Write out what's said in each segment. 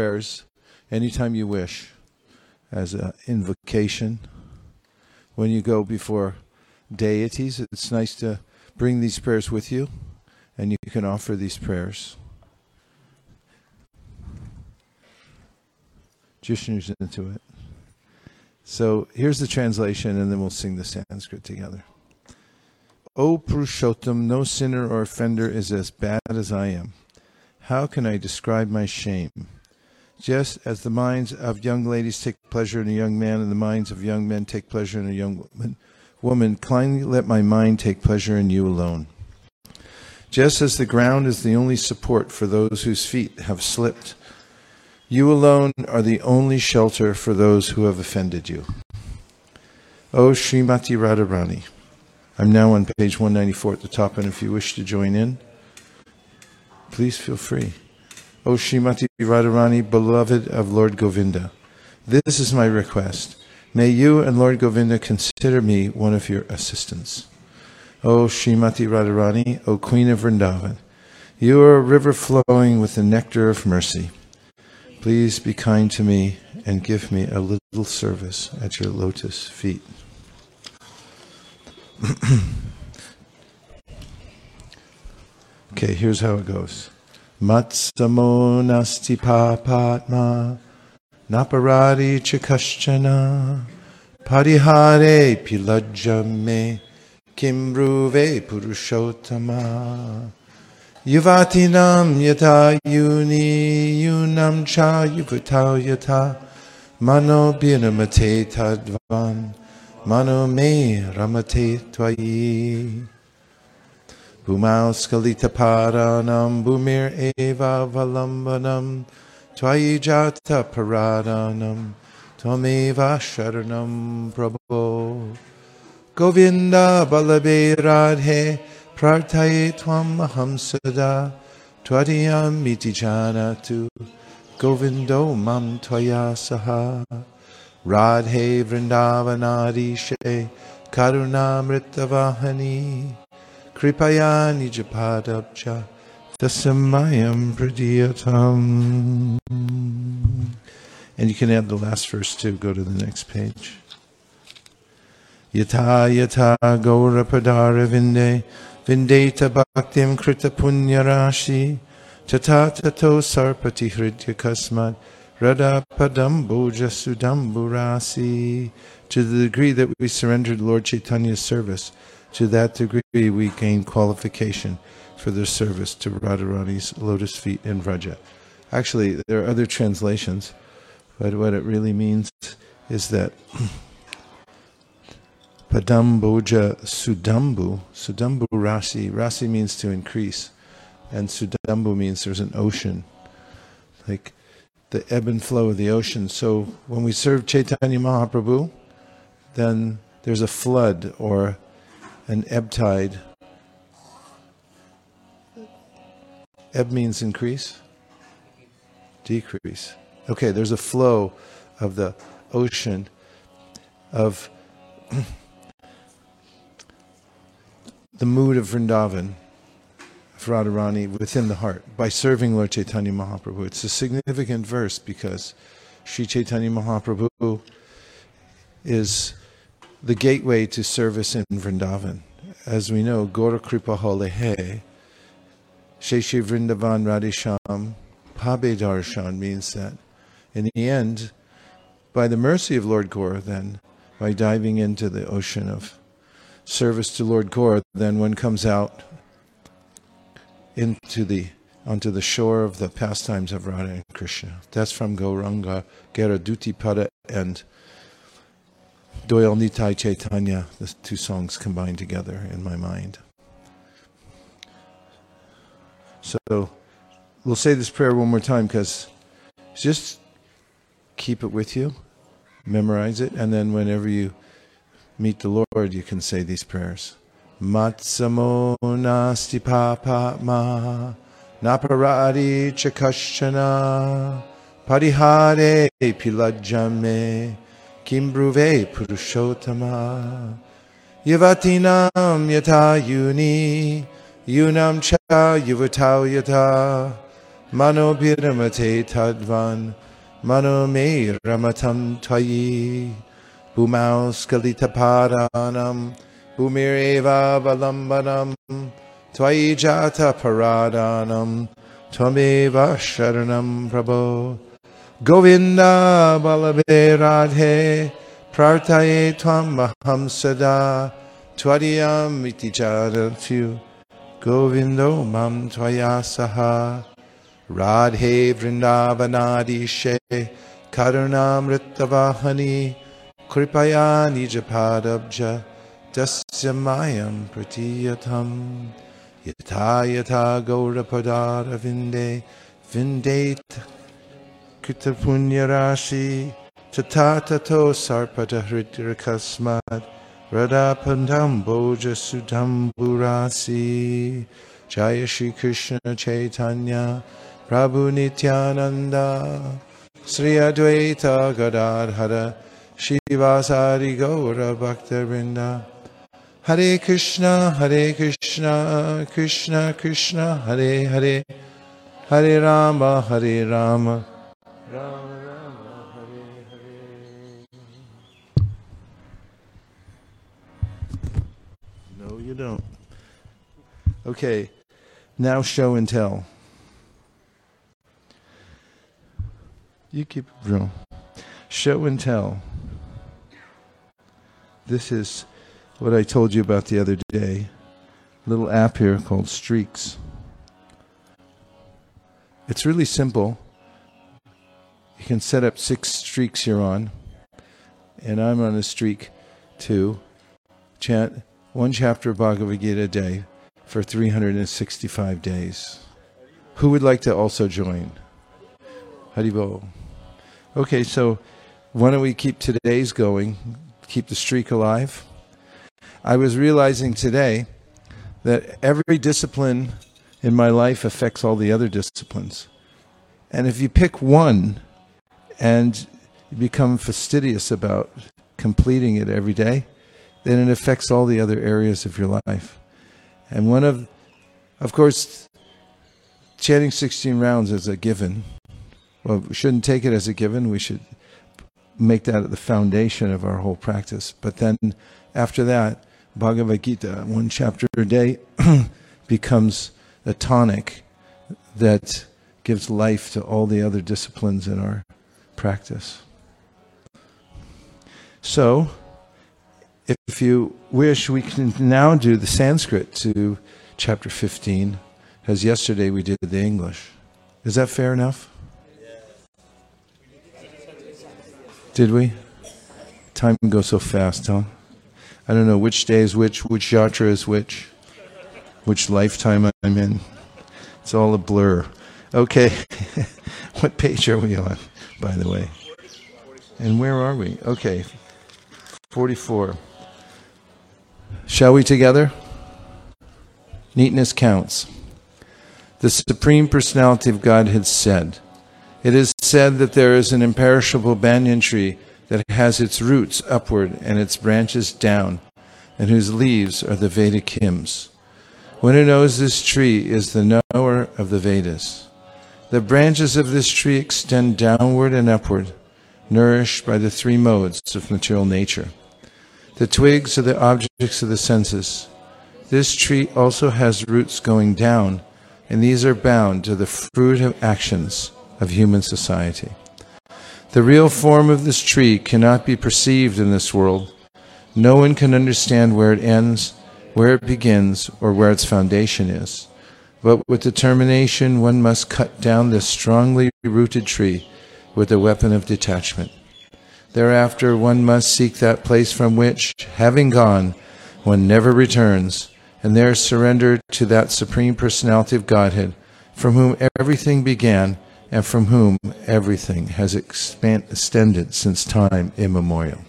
prayers anytime you wish as an invocation. When you go before deities, it's nice to bring these prayers with you, and you can offer these prayers. Jishnu's into it. So here's the translation, and then we'll sing the Sanskrit together. O Purushottam, no sinner or offender is as bad as I am. How can I describe my shame? Just as the minds of young ladies take pleasure in a young man, and the minds of young men take pleasure in a young woman, kindly let my mind take pleasure in you alone. Just as the ground is the only support for those whose feet have slipped, you alone are the only shelter for those who have offended you. O Srimati Radharani, I'm now on page 194 at the top, and if you wish to join in, please feel free. O Srimati Radharani, beloved of Lord Govinda, this is my request. May you and Lord Govinda consider me one of your assistants. O Srimati Radharani, O Queen of Vrindavan, you are a river flowing with the nectar of mercy. Please be kind to me and give me a little service at your lotus feet. Okay, here's how it goes. Matsamo nasti papatma naparadi chakaschana parihare pilajame kimbruve purushottama Yuvatinam yata yuni yunam cha yuputau yata mano binamate tadvan mano me ramate twayi bhumau skalita paranam bhumir eva valambanam twayi jata paradanam tomeva sharanam prabho Govinda balabe radhe Prarthaye tvam aham sada twadiyam iti janatu govindo mam tvaya saha radhe vrindavanadishe karunamritavahani kripaya nijapadabja tasamayam pradiyatam. And you can add the last verse too. Go to the next page. Yata yata gaura padara vinde Vindeta bhaktim krita punya rashi tata tato sarpati hridya kasmat radha padamboja sudamburasi. To the degree that we surrendered Lord Chaitanya's service, to that degree we gain qualification for their service to Radharani's lotus feet in Vraja. Actually, there are other translations, but what it really means is that Padamboja Sudambu. Sudambu Rasi. Rasi means to increase. And Sudambu means there's an ocean. Like the ebb and flow of the ocean. So when we serve Chaitanya Mahaprabhu, then there's a flood or an ebb tide. Ebb means increase? Decrease. Okay, there's a flow of the ocean of the mood of Vrindavan, of Radharani, within the heart, by serving Lord Chaitanya Mahaprabhu. It's a significant verse because Sri Chaitanya Mahaprabhu is the gateway to service in Vrindavan. As we know, Gaura Kripa Holehe, Sheshi Vrindavan Radhisham, Pabe Darshan means that in the end, by the mercy of Lord Gaura then, by diving into the ocean of service to Lord Gaura, then one comes out into the onto the shore of the pastimes of Radha and Krishna. That's from Gauranga, Geraduti Pada, and Doyal Nitai Chaitanya, the two songs combined together in my mind. So we'll say this prayer one more time, because just keep it with you, memorize it, and then whenever you meet the Lord, you can say these prayers. Matsamo nasti papatma naparadi chakaschana parihare pilajame kimbruve purushottama yavatinam yata yuni yunam cha yuvatau yata Mano biramate tadvan, mano me ramatam tvayi, bhumau skalita padanam, bhumir eva valambanam, tvayi jata paradanam, tvameva sharanam prabho. Govinda balabhe radhe, prartaye tvam maham sada, tvariyam iti jadatyu, govindo mam tvayasaha. Radhe Vrindavanadishe Karunamritavahani Kripaya Nijapadabja Dasyamayam Pratiyatam Yata Yata Gaurapadara Vinde Vindet Kitapunyarashi Tatatato Sarpadahritikasmat Radapandam Boja Sudamburasi Jaya Shri Krishna Chaitanya Prabhu Nityananda, Sri Adwaita Gadadhara, Shivasari Gaura Bhaktarinda. Hare Krishna, Hare Krishna, Krishna Krishna, Hare Hare, Hare Rama, Hare Rama, Rama Rama, Hare Hare. No, you don't. Okay, now show and tell. You keep it real. Show and tell. This is what I told you about the other day. A little app here called Streaks. It's really simple. You can set up 6 streaks you're on. And I'm on a streak to chant one chapter of Bhagavad Gita a day for 365 days. Who would like to also join? Haribol. Okay, so why don't we keep today's going, keep the streak alive? I was realizing today that every discipline in my life affects all the other disciplines. And if you pick one and you become fastidious about completing it every day, then it affects all the other areas of your life. And of course, chanting 16 rounds is a given. Well, we shouldn't take it as a given. We should make that the foundation of our whole practice. But then after that, Bhagavad Gita, one chapter a day, becomes a tonic that gives life to all the other disciplines in our practice. So, if you wish, we can now do the Sanskrit to chapter 15, as yesterday we did the English. Is that fair enough? Did we? Time goes so fast, huh? I don't know which day is which yatra is which lifetime I'm in. It's all a blur. Okay. What page are we on, by the way? And where are we? Okay. 44. Shall we together? Neatness counts. The Supreme Personality of Godhead said, "It is said that there is an imperishable banyan tree that has its roots upward and its branches down, and whose leaves are the Vedic hymns. One who knows this tree is the knower of the Vedas. The branches of this tree extend downward and upward, nourished by the 3 modes of material nature. The twigs are the objects of the senses. This tree also has roots going down, and these are bound to the fruit of actions of human society. The real form of this tree cannot be perceived in this world. No one can understand where it ends, where it begins, or where its foundation is. But with determination, one must cut down this strongly rooted tree with the weapon of detachment. Thereafter, one must seek that place from which, having gone, one never returns, and there surrender to that Supreme Personality of Godhead, from whom everything began, and from whom everything has extended since time immemorial.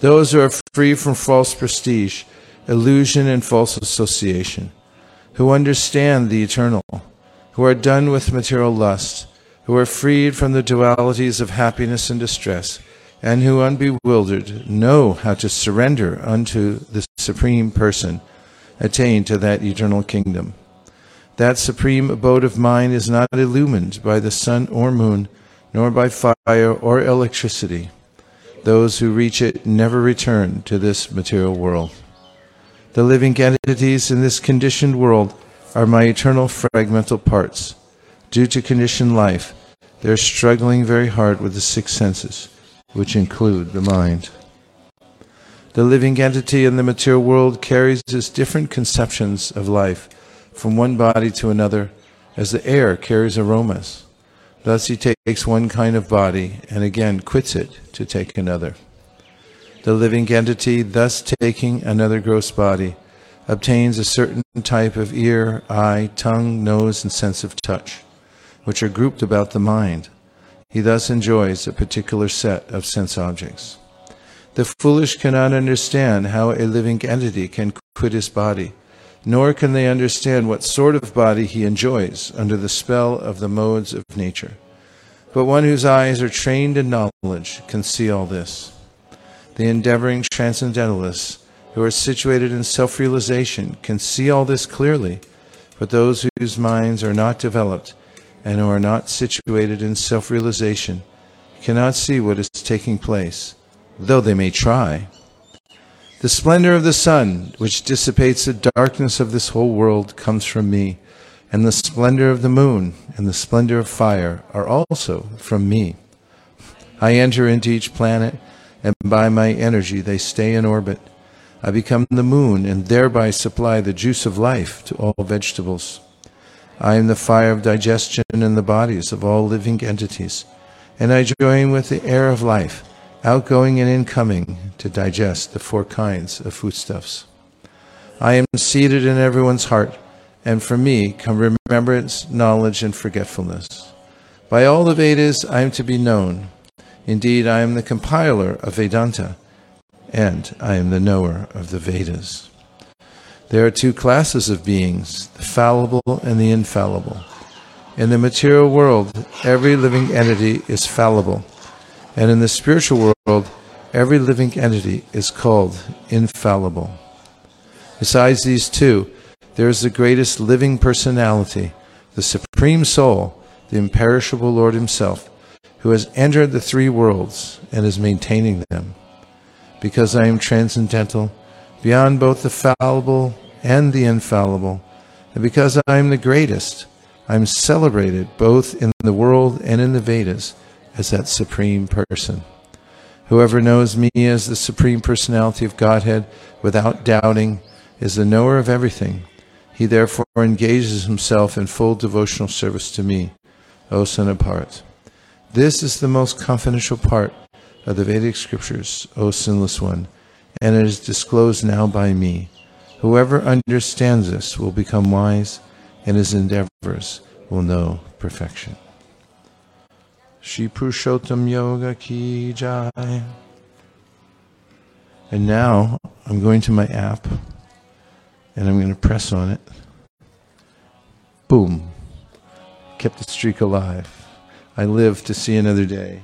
Those who are free from false prestige, illusion, and false association, who understand the eternal, who are done with material lust, who are freed from the dualities of happiness and distress, and who, unbewildered, know how to surrender unto the Supreme Person, attain to that eternal kingdom. That supreme abode of mine is not illumined by the sun or moon, nor by fire or electricity. Those who reach it never return to this material world. The living entities in this conditioned world are my eternal fragmental parts. Due to conditioned life, they are struggling very hard with the six senses, which include the mind. The living entity in the material world carries its different conceptions of life from one body to another, as the air carries aromas. Thus he takes one kind of body and again quits it to take another. The living entity, thus taking another gross body, obtains a certain type of ear, eye, tongue, nose, and sense of touch, which are grouped about the mind. He thus enjoys a particular set of sense objects. The foolish cannot understand how a living entity can quit his body, nor can they understand what sort of body he enjoys under the spell of the modes of nature. But one whose eyes are trained in knowledge can see all this. The endeavoring transcendentalists who are situated in self-realization can see all this clearly, but those whose minds are not developed and who are not situated in self-realization cannot see what is taking place, though they may try. The splendor of the sun, which dissipates the darkness of this whole world, comes from me, and the splendor of the moon and the splendor of fire are also from me. I enter into each planet, and by my energy they stay in orbit. I become the moon, and thereby supply the juice of life to all vegetables. I am the fire of digestion in the bodies of all living entities, and I join with the air of life, outgoing and incoming, to digest the four kinds of foodstuffs. I am seated in everyone's heart, and from me come remembrance, knowledge, and forgetfulness. By all the Vedas I am to be known. Indeed, I am the compiler of Vedanta, and I am the knower of the Vedas. There are two classes of beings, the fallible and the infallible. In the material world, every living entity is fallible, and in the spiritual world, every living entity is called infallible. Besides these two, there is the greatest living personality, the Supreme Soul, the imperishable Lord Himself, who has entered the three worlds and is maintaining them. Because I am transcendental, beyond both the fallible and the infallible, and because I am the greatest, I am celebrated both in the world and in the Vedas as that Supreme Person. Whoever knows me as the Supreme Personality of Godhead without doubting is the knower of everything. He therefore engages himself in full devotional service to me, O Son of Bharata. This is the most confidential part of the Vedic scriptures, O Sinless One, and it is disclosed now by me. Whoever understands this will become wise, and his endeavors will know perfection. Shri Purushottam Yoga Ki Jai. And now I'm going to my app, and I'm going to press on it. Boom. Kept the streak alive. I live to see another day.